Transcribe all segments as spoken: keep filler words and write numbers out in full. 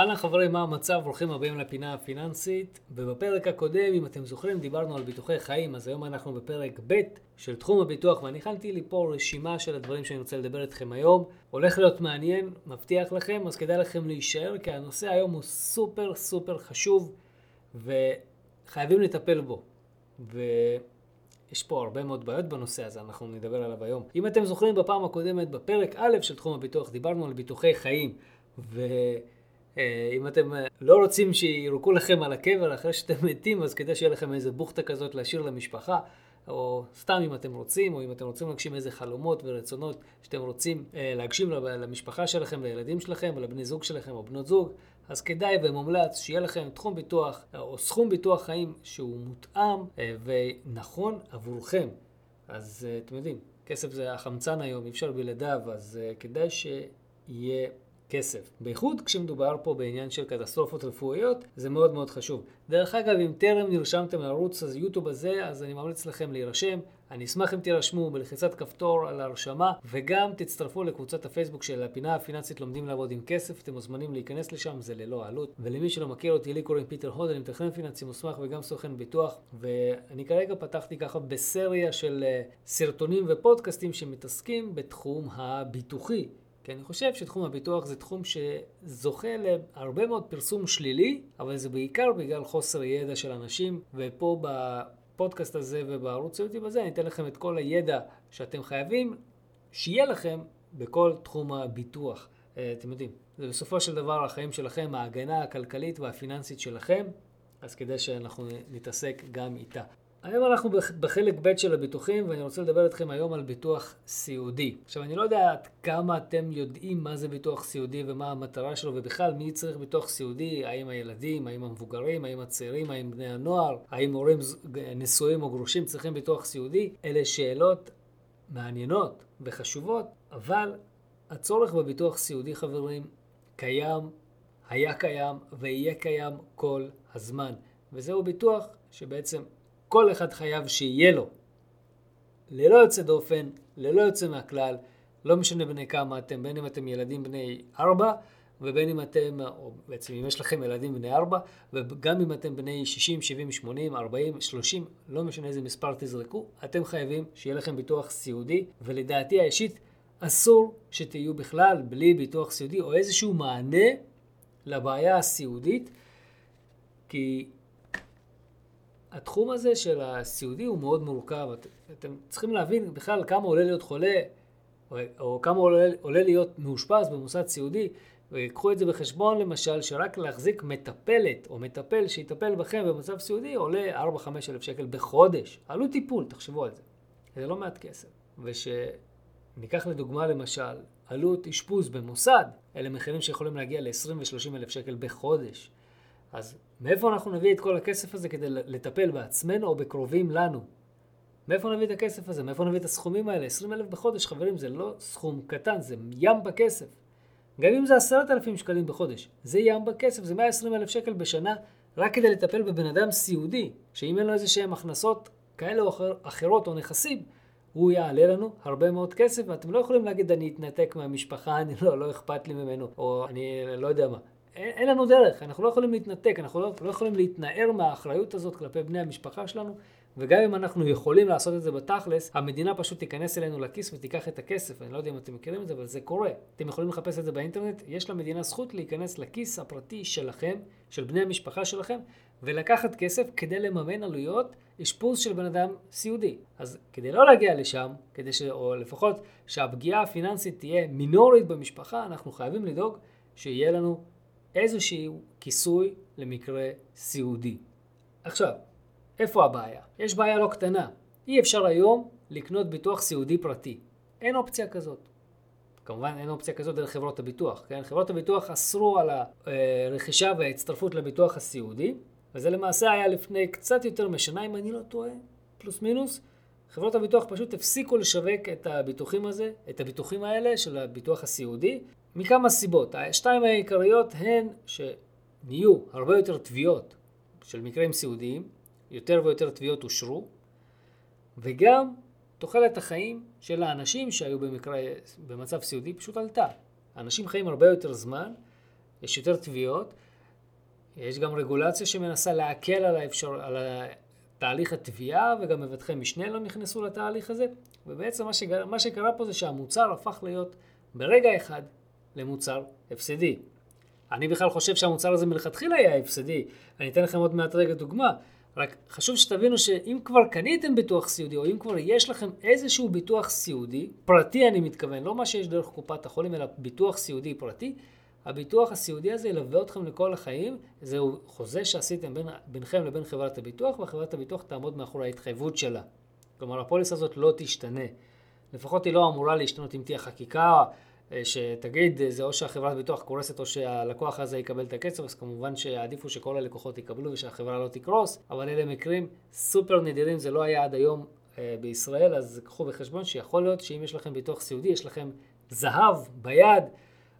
אהלן חברים, מה המצב? הולכים הבאים לפינה הפיננסית, ובפרק הקודם, אם אתם זוכרים, דיברנו על ביטוחי חיים, אז היום אנחנו בפרק ב' של תחום הביטוח, ואני הכנתי לי פה רשימה של הדברים שאני רוצה לדבר אתכם היום. הולך להיות מעניין, מבטיח לכם, אז כדאי לכם להישאר, כי הנושא היום הוא סופר סופר חשוב, וחייבים לטפל בו. ו... יש פה הרבה מאוד בעיות בנושא הזה, אנחנו נדבר עליו היום. אם אתם זוכרים, בפעם הקודמת, בפרק א' של תחום הביטוח, דיברנו על ביטוחי חיים, ואם אתם לא רוצים שירוקו לכם על הקבר אחרי שאתם מתים, אז כדאי שיהיה לכם איזה בוכתה כזאת להשאיר למשפחה, או סתם אם אתם רוצים, או אם אתם רוצים להגשים איזה חלומות ורצונות שאתם רוצים להגשים למשפחה שלכם, לילדים שלכם, ולבני זוג שלכם או בנות זוג, אז כדאי ומומלץ שיהיה לכם תחום ביטוח או סכום ביטוח חיים שהוא מותאם ונכון עבורכם. אז אתם יודעים, כסף זה החמצן היום, אי אפשר בלעדיו, אז כדאי שיהיה כסף. בייחוד כשמדובר פה בעניין של קטסטרופות רפואיות, זה מאוד מאוד חשוב. דרך אגב, אם טרם נרשמתם לערוץ היוטיוב הזה, אז אני ממליץ לכם להירשם. אני אשמח אם תירשמו בלחיצת כפתור על ההרשמה, וגם תצטרפו לקבוצת הפייסבוק של הפינה הפיננסית לומדים לעבוד עם כסף. אתם מוזמנים להיכנס לשם, זה ללא עלות. ולמי שלא מכיר אותי, לי קוראים פיטר הוד, אני מתכנן פיננסי מוסמך וגם סוכן ביטוח, ואני כרגע פתחתי ככה בסריה של סרטונים ופודקאסטים שמתעסקים בתחום הביטוחי. כי אני חושב שתחום הביטוח זה תחום שזוכה להרבה מאוד פרסום שלילי, אבל זה בעיקר בגלל חוסר ידע של אנשים, ופה בפודקאסט הזה ובערוץ היוטיוב הזה אני אתן לכם את כל הידע שאתם חייבים שיהיה לכם בכל תחום הביטוח. אתם יודעים, זה בסופו של דבר החיים שלכם, ההגנה הכלכלית והפיננסית שלכם, אז כדי שאנחנו נתעסק גם איתה. היום אנחנו בחלק ב' של הביטוחים, ואני רוצה לדבר אתכם היום על ביטוח סיעודי. עכשיו, אני לא יודע עד כמה אתם יודעים מה זה ביטוח סיעודי ומה המטרה שלו, ובכלל מי צריך ביטוח סיעודי, האם הילדים, האם המבוגרים, האם הצעירים, האם בני הנוער, האם הורים נשואים או גרושים צריכים ביטוח סיעודי. אלה שאלות מעניינות וחשובות, אבל הצורך בביטוח סיעודי, חברים, קיים, היה קיים ויהיה קיים כל הזמן. וזהו ביטוח שבעצם כל אחד חייב שיהיה לו, ללא יוצא דופן, ללא יוצא מהכלל, לא משנה בני כמה אתם, בין אם אתם ילדים בני ארבע, ובין אם אתם, או בעצם אם יש לכם ילדים בני ארבע, וגם אם אתם בני שישים, שבעים, שמונים, ארבעים, שלושים, לא משנה איזה מספר תזרקו, אתם חייבים שיהיה לכם ביטוח סיעודי, ולדעתי האישית אסור שתהיו בכלל בלי ביטוח סיעודי, או איזשהו מענה לבעיה הסיעודית, כי התחום הזה של הסיעודי הוא מאוד מורכב. את, אתם צריכים להבין בכלל כמה עולה להיות חולה, או, או כמה עולה, עולה להיות מאושפז במוסד סיעודי, וקחו את זה בחשבון למשל, שרק להחזיק מטפלת או מטפל שיטפל בכם במצב סיעודי, עולה ארבע עד חמש אלף שקל בחודש. עלות טיפול, תחשבו על זה. זה לא מעט כסף. ושניקח לדוגמה למשל, עלות אשפוז במוסד, אלה מחירים שיכולים להגיע ל-עשרים ושלושים אלף שקל בחודש. אז מאיפה אנחנו נביא את כל הכסף הזה כדי לטפל בעצמנו או בקרובים לנו? מאיפה נביא את הכסף הזה? מאיפה נביא את הסכומים האלה? עשרים אלף בחודש, חברים, זה לא סכום קטן, זה ים בכסף. גם אם זה עשרת אלפים שקלים בחודש, זה ים בכסף, זה מאה ועשרים אלף שקל בשנה, רק כדי לטפל בבן אדם סיעודי, שאם אין לו איזשהם הכנסות כאלה או אחרות או נכסים, הוא יעלה לנו הרבה מאוד כסף, ואתם לא יכולים להגיד, אני אתנתק מהמשפחה, אני לא, לא אכפת לי ממנו, או אני לא יודע מה. אין, אין לנו דרך, אנחנו לא יכולים להתנתק, אנחנו לא, לא יכולים להתנער מהאחריות הזאת כלפי בני המשפחה שלנו, וגם אם אנחנו יכולים לעשות את זה בתכלס, המדינה פשוט תיכנס אלינו לכיס ותיקח את הכסף. אני לא יודע אם אתם מכירים את זה, אבל זה קורה. אתם יכולים לחפש את זה באינטרנט, יש למדינה זכות להיכנס לכיס הפרטי שלכם, של בני המשפחה שלכם, ולקחת כסף כדי לממן עלויות אשפוז של בן אדם סיעודי. אז כדי לא להגיע לשם, כדי ש... או לפחות שהפגיעה הפיננסית תהיה מינורית במשפחה, אנחנו חייבים לדאוג שיהיה לנו איזשהו כיסוי למקרה סיעודי. עכשיו, איפה הבעיה? יש בעיה לא קטנה. אי אפשר היום לקנות ביטוח סיעודי פרטי. אין אופציה כזאת. כמובן, אין אופציה כזאת דרך חברות הביטוח. כן? חברות הביטוח אסרו על הרכישה וההצטרפות לביטוח הסיעודי, וזה למעשה היה לפני קצת יותר משנה, אם אני לא טועה, פלוס מינוס. חברות הביטוח פשוט הפסיקו לשווק את הביטוחים הזה, את הביטוחים האלה של הביטוח הסיעודי, מכמה סיבות. השתיים העיקריות הן שנהיו הרבה יותר תביעות של מקרים סיעודיים, יותר ויותר תביעות אושרו, וגם תוחלת החיים של האנשים שהיו במקרה, במצב סיעודי פשוט עלתה. האנשים חיים הרבה יותר זמן, יש יותר תביעות, יש גם רגולציה שמנסה להקל על, האפשר, על תהליך התביעה, וגם מבטחי משנה לא נכנסו לתהליך הזה, ובעצם מה, שגר, מה שקרה פה זה שהמוצר הפך להיות ברגע אחד למוצר הפסדי. אני בכלל חושב שהמוצר הזה מלכתחילה היה הפסדי, אני אתן לכם עוד מעט רגע דוגמה, רק חשוב שתבינו שאם כבר קניתם ביטוח סיעודי, או אם כבר יש לכם איזשהו ביטוח סיעודי, פרטי אני מתכוון, לא מה שיש דרך קופת החולים, אלא ביטוח סיעודי פרטי, הביטוח הסיעודי הזה ילווה אתכם לכל החיים, זהו חוזה שעשיתם בין, בינכם לבין חברת הביטוח, וחברת הביטוח תעמוד מאחורי ההתחייבות שלה. כלומר, הפוליסה הזאת לא תשתנה. לפחות היא לא אמורה להשתנות אם תהיה חקיקה, שתגיד זה או שהחברת ביטוח קורסת או שהלקוח הזה יקבל את הקצב, אז כמובן שעדיפו שכל הלקוחות יקבלו ושהחברה לא תקרוס, אבל אלה מקרים סופר נדירים, זה לא היה עד היום בישראל, אז קחו בחשבון שיכול להיות שאם יש לכם ביטוח סיעודי, יש לכם זהב ביד,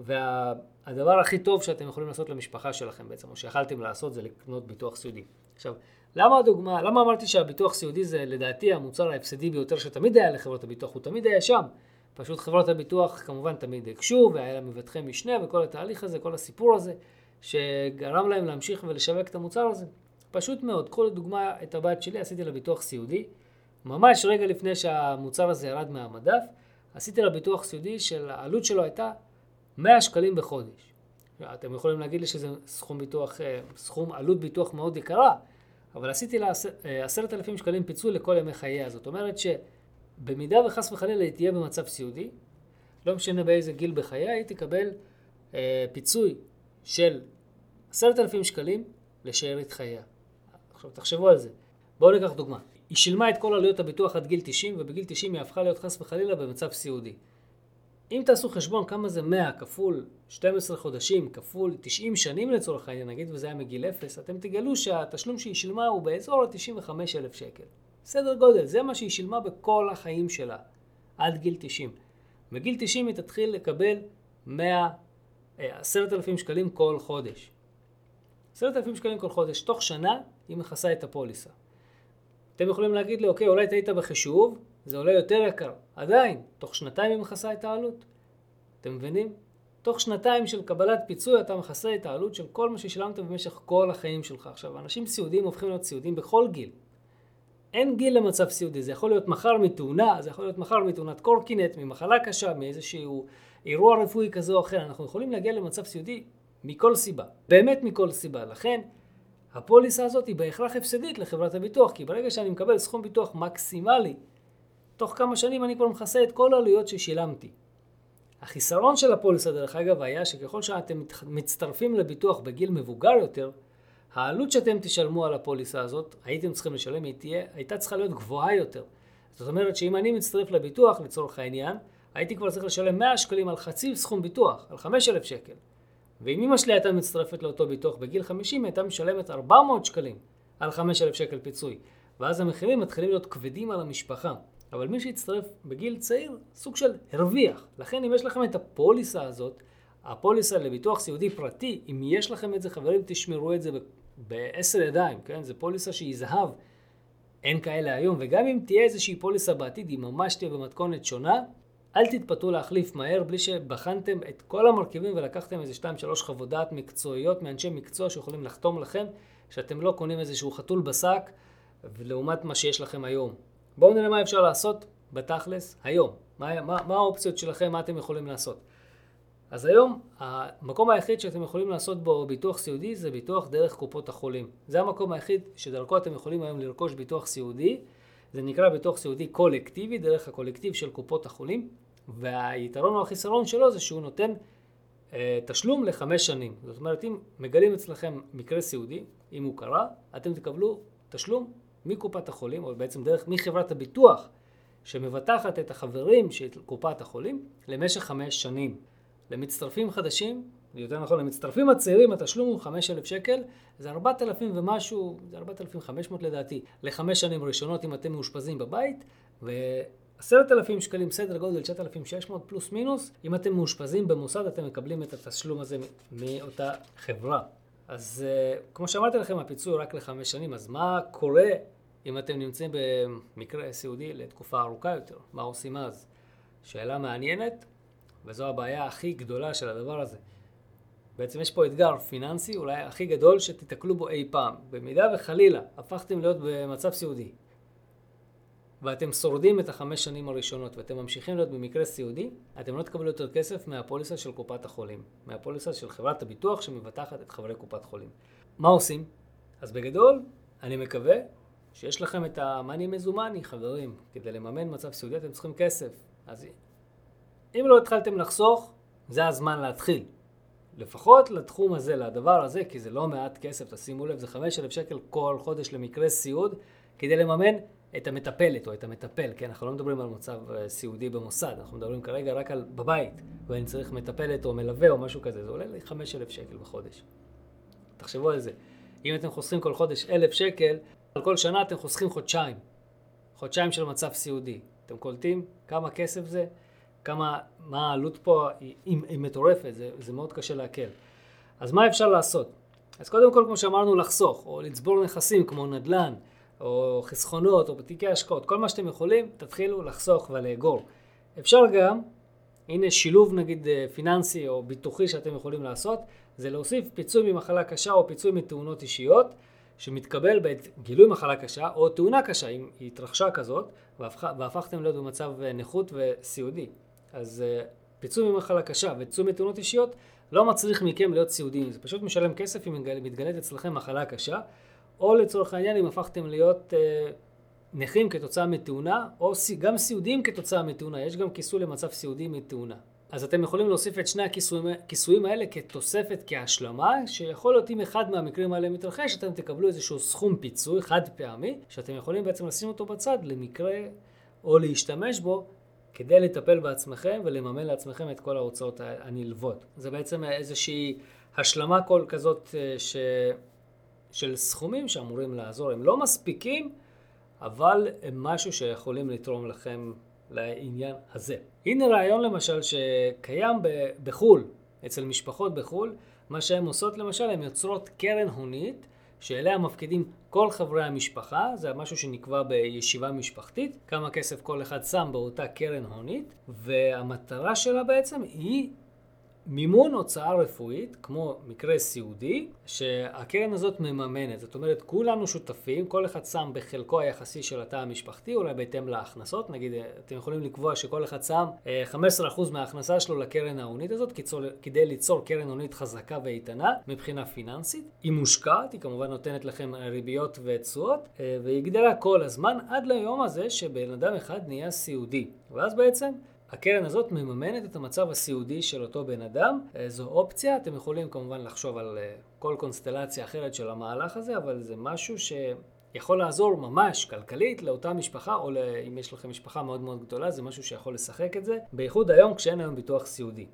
והדבר הכי טוב שאתם יכולים לעשות למשפחה שלכם בעצם, או שיכלתם לעשות, זה לקנות ביטוח סיעודי. עכשיו, למה הדוגמה, למה אמרתי שהביטוח סיעודי זה לדעתי המוצר ההפסדי ביותר שתמיד היה לחברת הביטוח, הוא תמיד היה שם. פשוט חברות הביטוח כמובן תמיד הקשו, והיה להם מבטחי משנה, וכל התהליך הזה, כל הסיפור הזה, שגרם להם להמשיך ולשווק את המוצר הזה. פשוט מאוד, קחו לדוגמה את הבת שלי, עשיתי לה ביטוח סיעודי, ממש רגע לפני שהמוצר הזה ירד מהמדף, עשיתי לה ביטוח סיעודי של, העלות שלו הייתה מאה שקלים בחודש. אתם יכולים להגיד לי שזה סכום ביטוח, סכום עלות ביטוח מאוד יקרה, אבל עשיתי לה עשרת אלפים שקלים פיצוי לכל ימי חייה. זאת אומרת ש... במידה וחס וחלילה היא תהיה במצב סיעודי, לא משנה באיזה גיל בחייה, היא תקבל אה, פיצוי של עשרת אלפים שקלים לשארית חייה. עכשיו תחשבו על זה. בואו ניקח דוגמה. היא שילמה את כל עלויות הביטוח עד גיל תשעים, ובגיל תשעים היא הפכה להיות חס וחלילה במצב סיעודי. אם תעשו חשבון כמה זה מאה כפול שנים עשר חודשים כפול תשעים שנים לצורך העניין, נגיד וזה היה מגיל אפס, אתם תגלו שהתשלום שהיא שילמה הוא באזור תשעים וחמישה אלף שקל. סדר גודל, זה מה שהיא שילמה בכל החיים שלה, עד גיל תשעים. בגיל תשעים היא תתחיל לקבל עשרת אלפים שקלים כל חודש. עשרת אלפים שקלים כל חודש, תוך שנה היא מכסה את הפוליסה. אתם יכולים להגיד לי, אוקיי, אולי תהיית בחישוב, זה עולה יותר יקר. עדיין, תוך שנתיים היא מכסה את העלות. אתם מבינים? תוך שנתיים של קבלת פיצוי אתה מכסה את העלות של כל מה ששילמת במשך כל החיים שלך. עכשיו, אנשים סיעודיים הופכים להיות סיעודיים בכל גיל. אין גיל למצב סיעודי, זה יכול להיות מחר מתאונה, זה יכול להיות מחר מתאונת קורקינט, ממחלה קשה, מאיזשהו אירוע רפואי כזה או אחר. אנחנו יכולים להגיע למצב סיעודי מכל סיבה, באמת מכל סיבה. לכן, הפוליסה הזאת היא בהכרח הפסדית לחברת הביטוח, כי ברגע שאני מקבל סכום ביטוח מקסימלי, תוך כמה שנים אני כבר מכסה את כל העלויות ששילמתי. החיסרון של הפוליסה, דרך אגב, היה שככל שאתם מצטרפים לביטוח בגיל מבוגר יותר, העלות שאתם תשלמו על הפוליסה הזאת, הייתם צריכים לשלם, היא תהיה, הייתה צריכה להיות גבוהה יותר. זאת אומרת שאם אני מצטרף לביטוח לצורך העניין, הייתי כבר צריך לשלם מאה שקלים על חצי סכום ביטוח, על חמשת אלפים שקל. ואם אמא שלי הייתה מצטרפת לאותו ביטוח בגיל חמישים, הייתה משלמת ארבע מאות שקלים על חמשת אלפים שקל פיצוי. ואז המחירים מתחילים להיות כבדים על המשפחה. אבל מי שהצטרף בגיל צעיר, סוג של הרוויח. לכן אם יש לכם את הפוליסה הזאת, הפוליסה לביטוח סיעודי פרטי, אם יש לכם את זה, חברים, תשמרו את זה בעשר ידיים, כן? זה פוליסה שהיא זהב, אין כאלה היום, וגם אם תהיה איזושהי פוליסה בעתיד, היא ממש תהיה במתכונת שונה, אל תתפתו להחליף מהר, בלי שבחנתם את כל המרכיבים ולקחתם איזה שתיים שלוש חוות דעת מקצועיות מאנשי מקצוע שיכולים לחתום לכם, שאתם לא קונים איזשהו חתול בשק, ולעומת מה שיש לכם היום. בואו נראה מה אפשר לעשות בתכלס היום. מה, מה, מה האופציות שלכם, מה אתם יכולים לעשות? אז היום המקום היחיד שאתם יכולים לעשות בו ביטוח סיעודי זה ביטוח דרך קופות החולים. זה המקום היחיד שדרכו אתם יכולים היום לרכוש ביטוח סיעודי. זה נקרא ביטוח סיעודי קולקטיבי, דרך הקולקטיב של קופות החולים. והיתרון או החיסרון שלו זה שהוא נותן אה, תשלום לחמש שנים. זאת אומרת, אם מגלים אצלכם מקרה סיעודי, אם הוא קרה, אתם תקבלו תשלום מקופת החולים, או בעצם דרך מחברת הביטוח שמבטחת את החברים של קופת החולים למשך חמש שנים. למצטרפים חדשים, יותר נכון, למצטרפים הצעירים, התשלום הוא חמשת אלפים שקל, זה ארבעת אלפים ומשהו, זה ארבעת אלפים וחמש מאות לדעתי, לחמש שנים ראשונות אם אתם מאושפזים בבית, ו-עשרת אלפים שקלים, סדר גודל תשעת אלפים שש מאות פלוס מינוס, אם אתם מאושפזים במוסד, אתם מקבלים את התשלום הזה מאותה חברה. אז כמו שאמרתי לכם, הפיצוי רק לחמש שנים, אז מה קורה אם אתם נמצאים במקרה סיעודי לתקופה ארוכה יותר? מה עושים אז? שאלה מעניינת. וזו הבעיה הכי גדולה של הדבר הזה. בעצם יש פה אתגר פיננסי, אולי הכי גדול שתתקלו בו אי פעם. במידה וחלילה, הפכתם להיות במצב סיעודי, ואתם שורדים את החמש שנים הראשונות, ואתם ממשיכים להיות במקרה סיעודי, אתם לא תקבלו יותר כסף מהפוליסה של קופת החולים, מהפוליסה של חברת הביטוח שמבטחת את חברי קופת חולים. מה עושים? אז בגדול, אני מקווה שיש לכם את המאני מזומני, חברים. כדי לממן מצב סיעודי, אתם צריכים כסף. אז אם לא התחלתם לחסוך, זה הזמן להתחיל. לפחות לתחום הזה, לדבר הזה, כי זה לא מעט כסף, תשימו לב, זה חמשת אלפים שקל כל חודש למקרה סיעוד, כדי לממן את המטפלת או את המטפל, כן? אנחנו לא מדברים על מצב סיעודי במוסד, אנחנו מדברים כרגע רק על בבית, ואני צריך מטפלת או מלווה או משהו כזה, זה עולה לי חמשת אלפים שקל בחודש. תחשבו על זה. אם אתם חוסכים כל חודש אלף שקל, על כל שנה אתם חוסכים חודשיים. חודשיים של מצב סיעודי. אתם קולטים כמה כסף זה? כמה, מה העלות פה היא, היא מטורפת, זה, זה מאוד קשה להקל. אז מה אפשר לעשות? אז קודם כל, כמו שאמרנו, לחסוך, או לצבור נכסים כמו נדל"ן, או חסכונות, או בתיקי השקעות, כל מה שאתם יכולים, תתחילו לחסוך ולאגור. אפשר גם, הנה שילוב נגיד פיננסי או ביטוחי שאתם יכולים לעשות, זה להוסיף פיצוי ממחלה קשה או פיצוי מתאונות אישיות, שמתקבל בגילוי מחלה קשה או תאונה קשה, אם היא התרחשה כזאת, והפכתם להיות במצב נכות וסיעודי. אז פיצוי ממחלה קשה ופיצוי מתאונות אישיות לא מצריך מכם להיות סיעודיים. זה פשוט משלם כסף אם מתגלית אצלכם מחלה קשה, או לצורך העניין אם הפכתם להיות אה, נכים כתוצאה מתאונה, או גם סיעודיים כתוצאה מתאונה. יש גם כיסוי למצב סיעודי מתאונה. אז אתם יכולים להוסיף את שני הכיסויים האלה כתוספת, כהשלמה, שיכול להיות אם אחד מהמקרים האלה מתרחש, אתם תקבלו איזשהו סכום פיצוי חד פעמי, שאתם יכולים בעצם לשים אותו בצד למקרה, או להשתמש בו, כדי לטפל בעצמכם ולממן לעצמכם את כל ההוצאות הנלוות. זה בעצם איזושהי השלמה כל כזאת ש... של סכומים שאמורים לעזור. הם לא מספיקים, אבל הם משהו שיכולים לתרום לכם לעניין הזה. הנה רעיון למשל שקיים בחול, אצל משפחות בחול, מה שהן עושות למשל, הן יוצרות קרן הונית, שאליה מפקידים כל חברי המשפחה, זה משהו שנקבע בישיבה משפחתית, כמה כסף כל אחד שם באותה קרן הונית, והמטרה שלה בעצם היא מימון הוצאה רפואית, כמו מקרה סיעודי, שהקרן הזאת מממנת. זאת אומרת, כולנו שותפים, כל אחד שם בחלקו היחסי של התא המשפחתי, אולי בהתאם להכנסות. נגיד, אתם יכולים לקבוע שכל אחד שם חמישה עשר אחוז מההכנסה שלו לקרן ההונית הזאת, כדי ליצור קרן הונית חזקה ואיתנה, מבחינה פיננסית. היא מושקעת, היא כמובן נותנת לכם ריביות ותשואות, והיא גדלה כל הזמן, עד ליום הזה שבן אדם אחד נהיה סיעודי. ואז בעצם הקרן הזאת מממנת את המצב הסיעודי של אותו בן אדם. זו אופציה, אתם יכולים כמובן לחשוב על כל קונסטלציה אחרת של המהלך הזה, אבל זה משהו שיכול לעזור ממש כלכלית לאותה משפחה, או אם יש לכם משפחה מאוד מאוד גדולה, זה משהו שיכול לשחק את זה, בייחוד היום כשאין היום ביטוח סיעודי.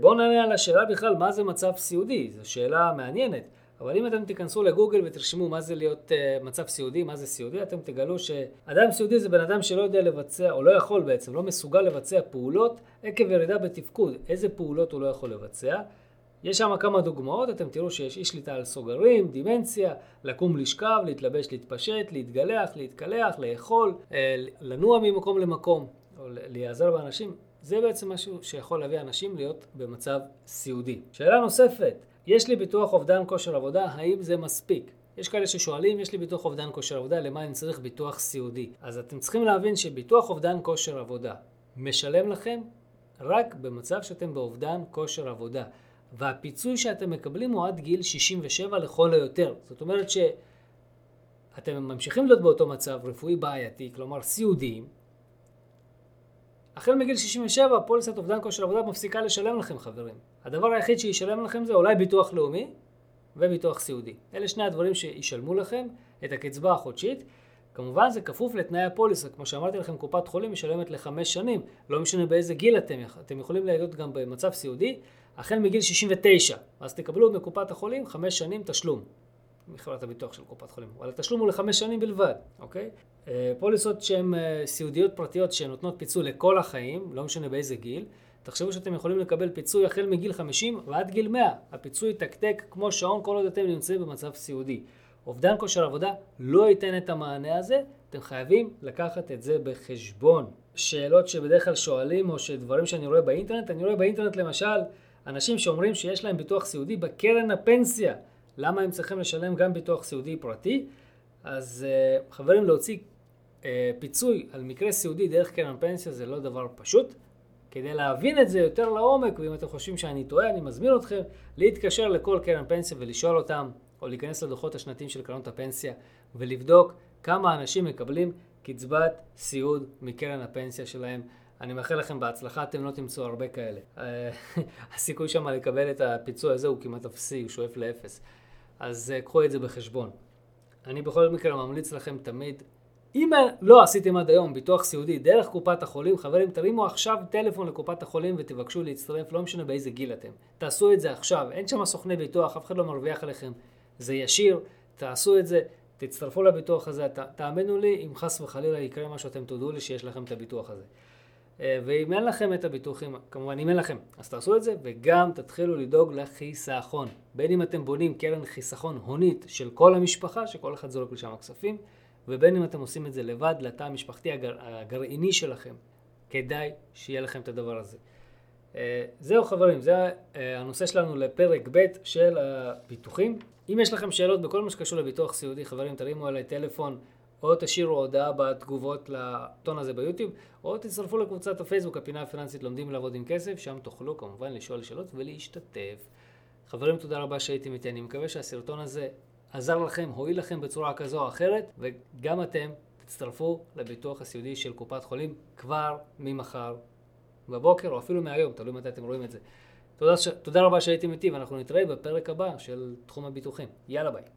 בואו נענה על השאלה בכלל מה זה מצב סיעודי, זו שאלה מעניינת, אבל אם אתם תיכנסו לגוגל ותרשמו מה זה להיות uh, מצב סיעודי, מה זה סיעודי, אתם תגלו שאדם סיעודי זה בן אדם שלא יודע לבצע, או לא יכול בעצם, לא מסוגל לבצע פעולות עקב ירידה בתפקוד. איזה פעולות הוא לא יכול לבצע? יש שם כמה דוגמאות, אתם תראו שיש אי שליטה על סוגרים, דימנציה, לקום לשכב, להתלבש, להתפשט, להתגלח, להתקלח, לאכול, לנוע ממקום למקום, או להיעזר באנשים. זה בעצם משהו שיכול להביא אנשים להיות במצב סיעודי. שאלה נוספת. יש לי ביטוח אובדן כושר עבודה, האם זה מספיק? יש כאלה ששואלים, יש לי ביטוח אובדן כושר עבודה, למה אני צריך ביטוח סיעודי? אז אתם צריכים להבין שביטוח אובדן כושר עבודה משלם לכם רק במצב שאתם באובדן כושר עבודה. והפיצוי שאתם מקבלים הוא עד גיל שישים ושבע לכל היותר. זאת אומרת שאתם ממשיכים להיות באותו מצב רפואי בעייתי, כלומר סיעודיים. החל מגיל שישים ושבע, פוליסת אובדן כושר עבודה מפסיקה לשלם לכם, חברים. הדבר היחיד שישלם לכם זה אולי ביטוח לאומי וביטוח סיעודי. אלה שני הדברים שישלמו לכם את הקצבה החודשית. כמובן זה כפוף לתנאי הפוליסה. כמו שאמרתי לכם, קופת חולים משלמת לחמש שנים. לא משנה באיזה גיל אתם. אתם יכולים להיות גם במצב סיעודי, החל מגיל שישים ותשע. אז תקבלו מקופת החולים חמש שנים תשלום. מחברת הביטוח של קופת חולים. אבל התשלום הוא לחמש שנים בלבד, אוקיי? פוליסות שהן סיעודיות פרטיות שנותנות פיצוי לכל החיים, לא משנה באיזה גיל. תחשבו שאתם יכולים לקבל פיצוי החל מגיל חמישים ועד גיל מאה. הפיצוי תקתק כמו שעון כל עוד אתם נמצאים במצב סיעודי. אובדן כושר עבודה לא ייתן את המענה הזה, אתם חייבים לקחת את זה בחשבון. שאלות שבדרך כלל שואלים או שדברים שאני רואה באינטרנט, אני רואה באינטרנט למשל, אנשים שאומרים שיש להם ביטוח סיעודי בקרן הפנסיה, למה הם צריכים לשלם גם ביטוח סיעודי פרטי? אז uh, חברים, להוציא uh, פיצוי על מקרה סיעודי דרך קרן פנסיה זה לא דבר פשוט. כדי להבין את זה יותר לעומק, ואם אתם חושבים שאני טועה, אני מזמין אתכם להתקשר לכל קרן פנסיה ולשאול אותם, או להיכנס לדוחות השנתיים של קרנות הפנסיה ולבדוק כמה אנשים מקבלים קצבת סיעוד מקרן הפנסיה שלהם. אני מאחל לכם בהצלחה, אתם לא תמצאו הרבה כאלה. הסיכוי שם לקבל את הפיצוי הזה הוא כמעט אפסי, הוא שואף לאפס. אז קחו את זה בחשבון. אני בכל מקרה ממליץ לכם תמיד, אם לא עשיתם עד היום ביטוח סיעודי דרך קופת החולים, חברים, תרימו עכשיו טלפון לקופת החולים ותבקשו להצטרף, לא משנה באיזה גיל אתם. תעשו את זה עכשיו, אין שם סוכני ביטוח, אף אחד לא מרוויח עליכם. זה ישיר, תעשו את זה, תצטרפו לביטוח הזה, ת, תאמנו לי, אם חס וחלילה יקרה משהו, אתם תודו לי שיש לכם את הביטוח הזה. ואם אין לכם את הביטוחים, כמובן אם אין לכם, אז תעשו את זה, וגם תתחילו לדאוג לחיסכון. בין אם אתם בונים קרן חיסכון הונית של כל המשפחה, שכל אחד זורק לשם הכספים, ובין אם אתם עושים את זה לבד, לתא המשפחתי הגר... הגרעיני שלכם, כדאי שיהיה לכם את הדבר הזה. זהו חברים, זה הנושא שלנו לפרק ב' של הביטוחים. אם יש לכם שאלות בכל מה שקשור לביטוח סיעודי, חברים, תרימו עליי טלפון, או תשאירו הודעה בתגובות לטון הזה ביוטיוב, או תצטרפו לקבוצת הפייסבוק, הפינה הפיננסית לומדים לעבוד עם כסף, שם תוכלו כמובן לשאול שאלות ולהשתתף. חברים, תודה רבה שהייתם איתי, אני מקווה שהסרטון הזה עזר לכם, הועיל לכם בצורה כזו או אחרת, וגם אתם תצטרפו לביטוח הסיעודי של קופת חולים כבר ממחר בבוקר, או אפילו מהיום, תלוי מתי אתם רואים את זה. תודה, ש... תודה רבה שהייתם איתי, ואנחנו נתראה בפרק הבא של תחום הביטוחים. יאללה ביי.